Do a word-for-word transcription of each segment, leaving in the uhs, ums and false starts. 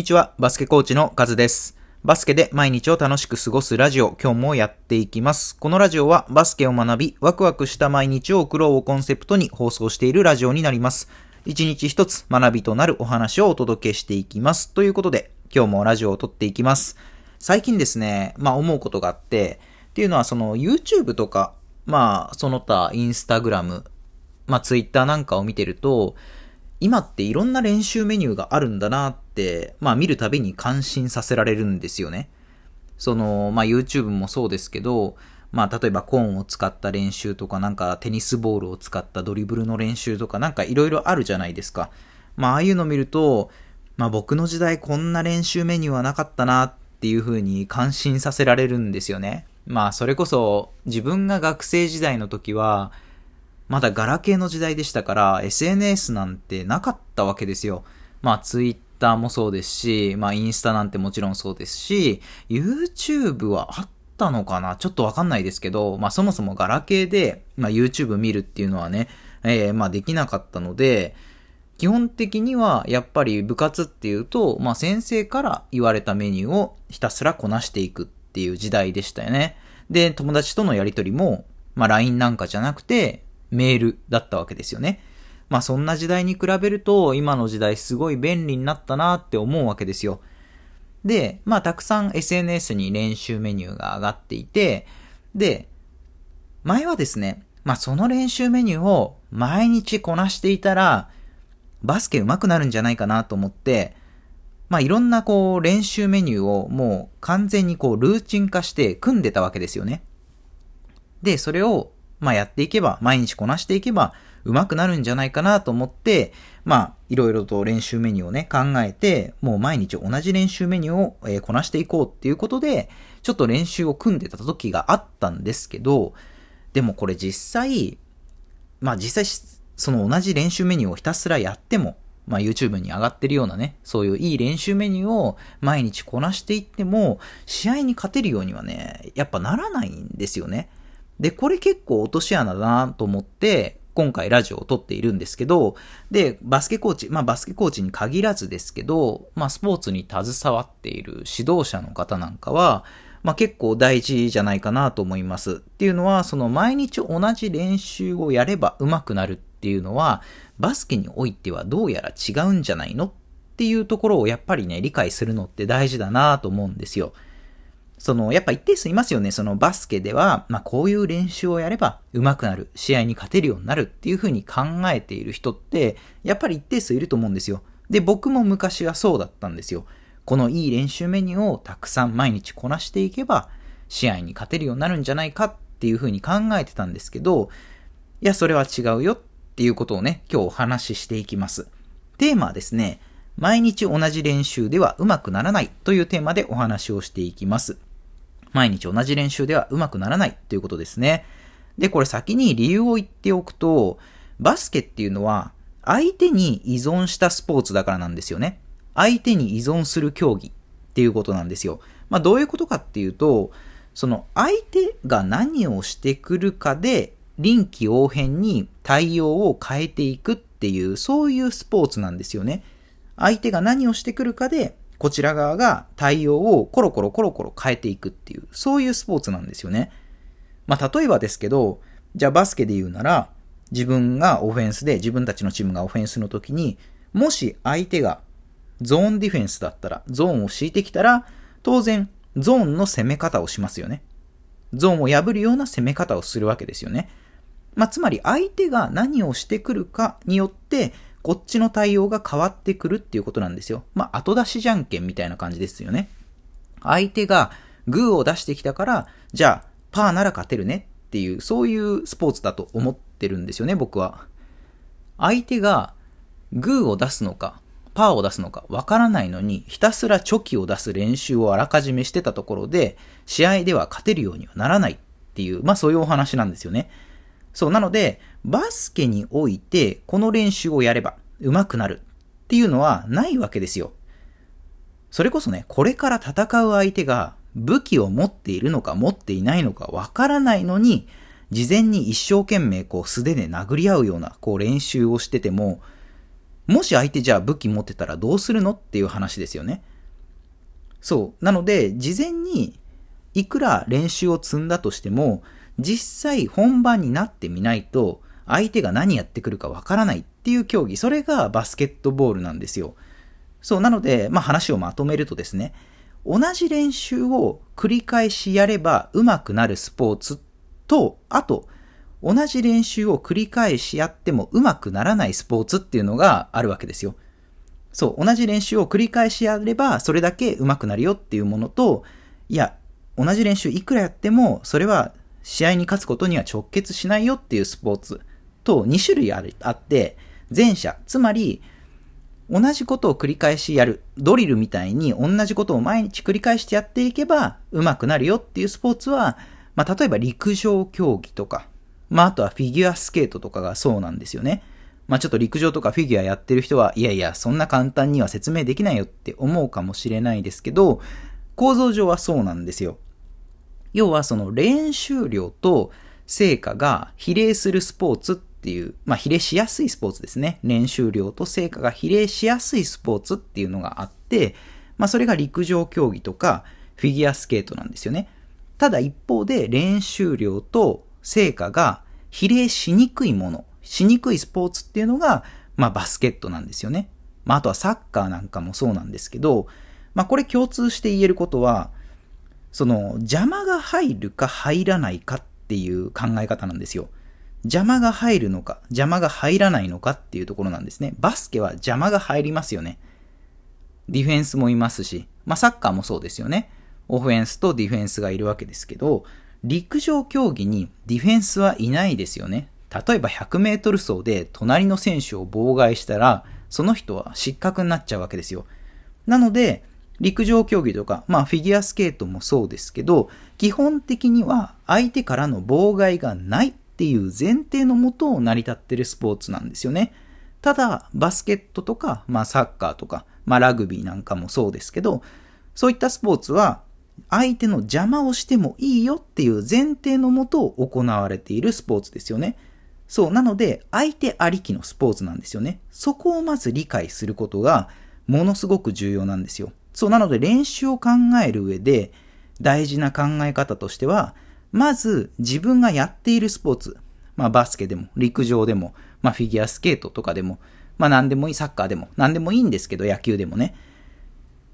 こんにちは、バスケコーチのカズです。バスケで毎日を楽しく過ごすラジオ、今日もやっていきます。このラジオはバスケを学び、ワクワクした毎日を送ろうをコンセプトに放送しているラジオになります。一日一つ学びとなるお話をお届けしていきます。ということで、今日もラジオを撮っていきます。最近ですね、まあ思うことがあって、っていうのはその YouTube とか、まあその他 Instagram、まあ Twitter なんかを見てると、今っていろんな練習メニューがあるんだなって、まあ見るたびに感心させられるんですよね。その、まあ YouTube もそうですけど、まあ例えばコーンを使った練習とかなんかテニスボールを使ったドリブルの練習とかなんかいろいろあるじゃないですか。まあああいうの見ると、まあ僕の時代こんな練習メニューはなかったなっていう風に感心させられるんですよね。まあそれこそ自分が学生時代の時は、まだガラケーの時代でしたから エスエヌエス なんてなかったわけですよ。まあ Twitter もそうですし、まあインスタなんてもちろんそうですし、 YouTube はあったのかな、ちょっとわかんないですけど、まあそもそもガラケーで、まあ、YouTube 見るっていうのはね、えー、まあできなかったので、基本的にはやっぱり部活っていうと、まあ先生から言われたメニューをひたすらこなしていくっていう時代でしたよね。で、友達とのやりとりも、まあ ライン なんかじゃなくてメールだったわけですよね。まあそんな時代に比べると今の時代すごい便利になったなって思うわけですよ。で、まあたくさん エスエヌエス に練習メニューが上がっていて、で、前はですね、まあその練習メニューを毎日こなしていたらバスケ上手くなるんじゃないかなと思って、まあいろんなこう練習メニューをもう完全にこうルーチン化して組んでたわけですよね。で、それをまあやっていけば、毎日こなしていけば上手くなるんじゃないかなと思って、まあいろいろと練習メニューをね考えて、もう毎日同じ練習メニューを、えー、こなしていこうっていうことで、ちょっと練習を組んでた時があったんですけど、でもこれ実際、まあ実際その同じ練習メニューをひたすらやっても、まあ YouTube に上がってるようなね、そういういい練習メニューを毎日こなしていっても、試合に勝てるようにはね、やっぱならないんですよね。で、これ結構落とし穴だなと思って、今回ラジオを撮っているんですけど、で、バスケコーチ、まあバスケコーチに限らずですけど、まあスポーツに携わっている指導者の方なんかは、まあ結構大事じゃないかなと思います。っていうのは、その毎日同じ練習をやれば上手くなるっていうのは、バスケにおいてはどうやら違うんじゃないのっていうところをやっぱりね、理解するのって大事だなと思うんですよ。その、やっぱ一定数いますよね。そのバスケでは、まあこういう練習をやれば上手くなる、試合に勝てるようになるっていう風に考えている人って、やっぱり一定数いると思うんですよ。で、僕も昔はそうだったんですよ。このいい練習メニューをたくさん毎日こなしていけば、試合に勝てるようになるんじゃないかっていう風に考えてたんですけど、いや、それは違うよっていうことをね、今日お話ししていきます。テーマはですね、毎日同じ練習では上手くならないというテーマでお話をしていきます。毎日同じ練習では上手くならないということですね。で、これ先に理由を言っておくと、バスケっていうのは相手に依存したスポーツだからなんですよね。相手に依存する競技っていうことなんですよ。まあどういうことかっていうと、その相手が何をしてくるかで臨機応変に対応を変えていくっていう、そういうスポーツなんですよね。相手が何をしてくるかでこちら側が対応をコロコロコロコロ変えていくっていう、そういうスポーツなんですよね。まあ例えばですけど、じゃあバスケで言うなら、自分がオフェンスで、自分たちのチームがオフェンスの時に、もし相手がゾーンディフェンスだったら、ゾーンを敷いてきたら、当然ゾーンの攻め方をしますよね。ゾーンを破るような攻め方をするわけですよね。まあつまり相手が何をしてくるかによって、こっちの対応が変わってくるっていうことなんですよ。まあ、後出しじゃんけんみたいな感じですよね。相手がグーを出してきたから、じゃあパーなら勝てるねっていう、そういうスポーツだと思ってるんですよね、僕は。相手がグーを出すのか、パーを出すのかわからないのに、ひたすらチョキを出す練習をあらかじめしてたところで、試合では勝てるようにはならないっていう、まあそういうお話なんですよね。そう、なので、バスケにおいて、この練習をやれば上手くなるっていうのはないわけですよ。それこそね、これから戦う相手が武器を持っているのか持っていないのかわからないのに、事前に一生懸命こう素手で殴り合うようなこう練習をしてても、もし相手じゃあ武器持ってたらどうするのっていう話ですよね。そう。なので、事前にいくら練習を積んだとしても、実際本番になってみないと、相手が何やってくるかわからないっていう競技、それがバスケットボールなんですよ。そう。なので、まあ話をまとめるとですね、同じ練習を繰り返しやれば上手くなるスポーツと、あと、同じ練習を繰り返しやっても上手くならないスポーツっていうのがあるわけですよ。そう、同じ練習を繰り返しやればそれだけ上手くなるよっていうものと、いや、同じ練習いくらやってもそれは試合に勝つことには直結しないよっていうスポーツとに種類あって、前者、つまり同じことを繰り返しやる、ドリルみたいに同じことを毎日繰り返してやっていけば上手くなるよっていうスポーツは、まあ例えば陸上競技とか、まああとはフィギュアスケートとかがそうなんですよね。まあちょっと陸上とかフィギュアやってる人は、いやいやそんな簡単には説明できないよって思うかもしれないですけど、構造上はそうなんですよ。要はその練習量と成果が比例するスポーツっていう、まあ比例しやすいスポーツですね。練習量と成果が比例しやすいスポーツっていうのがあって、まあそれが陸上競技とかフィギュアスケートなんですよね。ただ一方で練習量と成果が比例しにくいもの、しにくいスポーツっていうのが、まあバスケットなんですよね。まああとはサッカーなんかもそうなんですけど、まあこれ共通して言えることは、その邪魔が入るか入らないかっていう考え方なんですよ。邪魔が入るのか、邪魔が入らないのかっていうところなんですね。バスケは邪魔が入りますよね。ディフェンスもいますし、まあサッカーもそうですよね。オフェンスとディフェンスがいるわけですけど、陸上競技にディフェンスはいないですよね。例えばひゃくメートル走で隣の選手を妨害したら、その人は失格になっちゃうわけですよ。なので、陸上競技とか、まあフィギュアスケートもそうですけど、基本的には相手からの妨害がないっていう前提のもとを成り立っているスポーツなんですよね。ただ、バスケットとか、まあサッカーとか、まあラグビーなんかもそうですけど、そういったスポーツは、相手の邪魔をしてもいいよっていう前提のもと行われているスポーツですよね。そう、なので相手ありきのスポーツなんですよね。そこをまず理解することがものすごく重要なんですよ。そう、なので練習を考える上で大事な考え方としては、まず自分がやっているスポーツ、まあバスケでも陸上でも、まあフィギュアスケートとかでも、まあ何でもいい、サッカーでも何でもいいんですけど、野球でもね、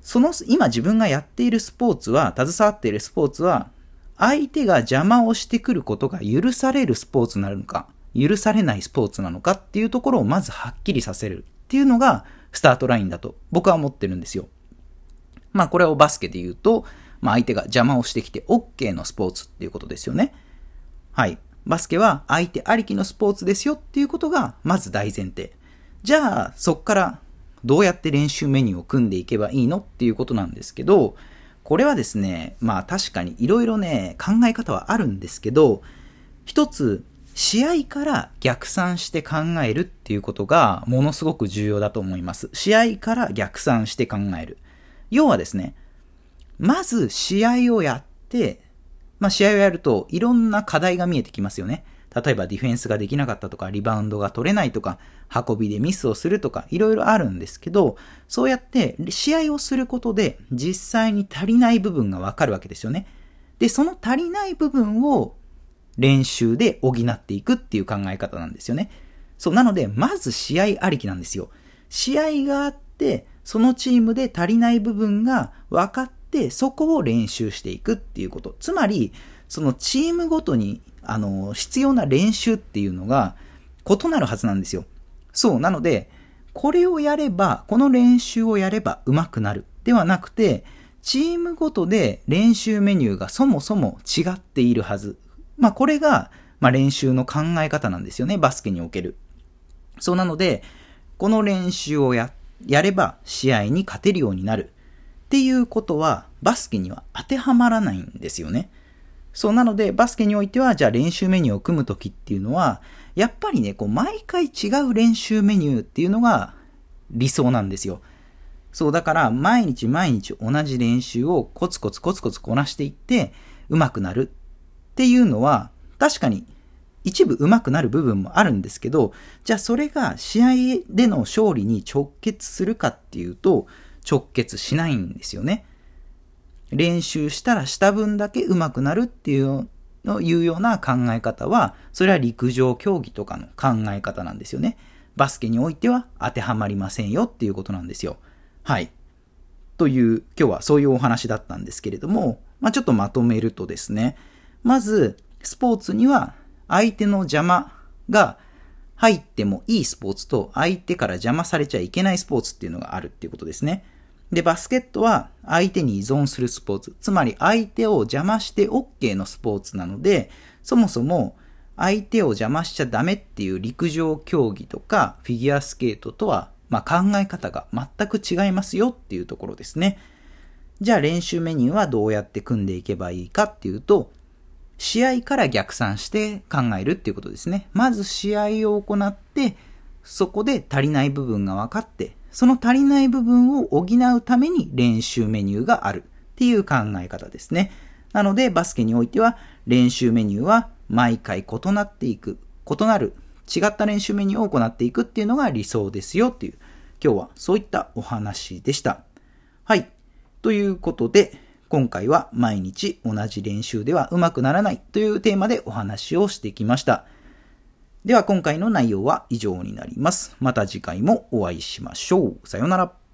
その今自分がやっているスポーツは、携わっているスポーツは、相手が邪魔をしてくることが許されるスポーツなのか、許されないスポーツなのかっていうところをまずはっきりさせるっていうのがスタートラインだと僕は思ってるんですよ。まあこれをバスケで言うと、まあ相手が邪魔をしてきて OK のスポーツっていうことですよね。はい。バスケは相手ありきのスポーツですよっていうことがまず大前提。じゃあそっから、どうやって練習メニューを組んでいけばいいのっていうことなんですけど、これはですね、まあ確かにいろいろね、考え方はあるんですけど、一つ試合から逆算して考えるっていうことがものすごく重要だと思います。試合から逆算して考える。要はですね、まず試合をやって、まあ試合をやるといろんな課題が見えてきますよね。例えばディフェンスができなかったとか、リバウンドが取れないとか、運びでミスをするとか、いろいろあるんですけど、そうやって試合をすることで実際に足りない部分がわかるわけですよね。で、その足りない部分を練習で補っていくっていう考え方なんですよね。そう、なのでまず試合ありきなんですよ。試合があって、そのチームで足りない部分が分かって、そこを練習していくっていうこと。つまり、そのチームごとに、あの、必要な練習っていうのが異なるはずなんですよ。そう。なので、これをやれば、この練習をやれば上手くなるではなくて、チームごとで練習メニューがそもそも違っているはず。まあ、これが、まあ、練習の考え方なんですよね。バスケにおける。そうなので、この練習をや、やれば試合に勝てるようになるっていうことは、バスケには当てはまらないんですよね。そう、なのでバスケにおいては、じゃあ練習メニューを組むときっていうのは、やっぱりね、こう毎回違う練習メニューっていうのが理想なんですよ。そう、だから毎日毎日同じ練習をコツコツコツコツこなしていって上手くなるっていうのは、確かに一部上手くなる部分もあるんですけど、じゃあそれが試合での勝利に直結するかっていうと、直結しないんですよね。練習したらした分だけ上手くなるっていうのいうような考え方は、それは陸上競技とかの考え方なんですよね。バスケにおいては当てはまりませんよっていうことなんですよ。はい。という、今日はそういうお話だったんですけれども、まあ、ちょっとまとめるとですね、まずスポーツには相手の邪魔が入ってもいいスポーツと、相手から邪魔されちゃいけないスポーツっていうのがあるっていうことですね。で、バスケットは相手に依存するスポーツ、つまり相手を邪魔して OK のスポーツなので、そもそも相手を邪魔しちゃダメっていう陸上競技とかフィギュアスケートとは、まあ、考え方が全く違いますよっていうところですね。じゃあ練習メニューはどうやって組んでいけばいいかっていうと、試合から逆算して考えるっていうことですね。まず試合を行って、そこで足りない部分が分かって、その足りない部分を補うために練習メニューがあるっていう考え方ですね。なのでバスケにおいては練習メニューは毎回異なっていく、異なる、違った練習メニューを行っていくっていうのが理想ですよっていう、今日はそういったお話でした。はい。ということで、今回は毎日同じ練習では上手くならないというテーマでお話をしてきました。では今回の内容は以上になります。また次回もお会いしましょう。さようなら。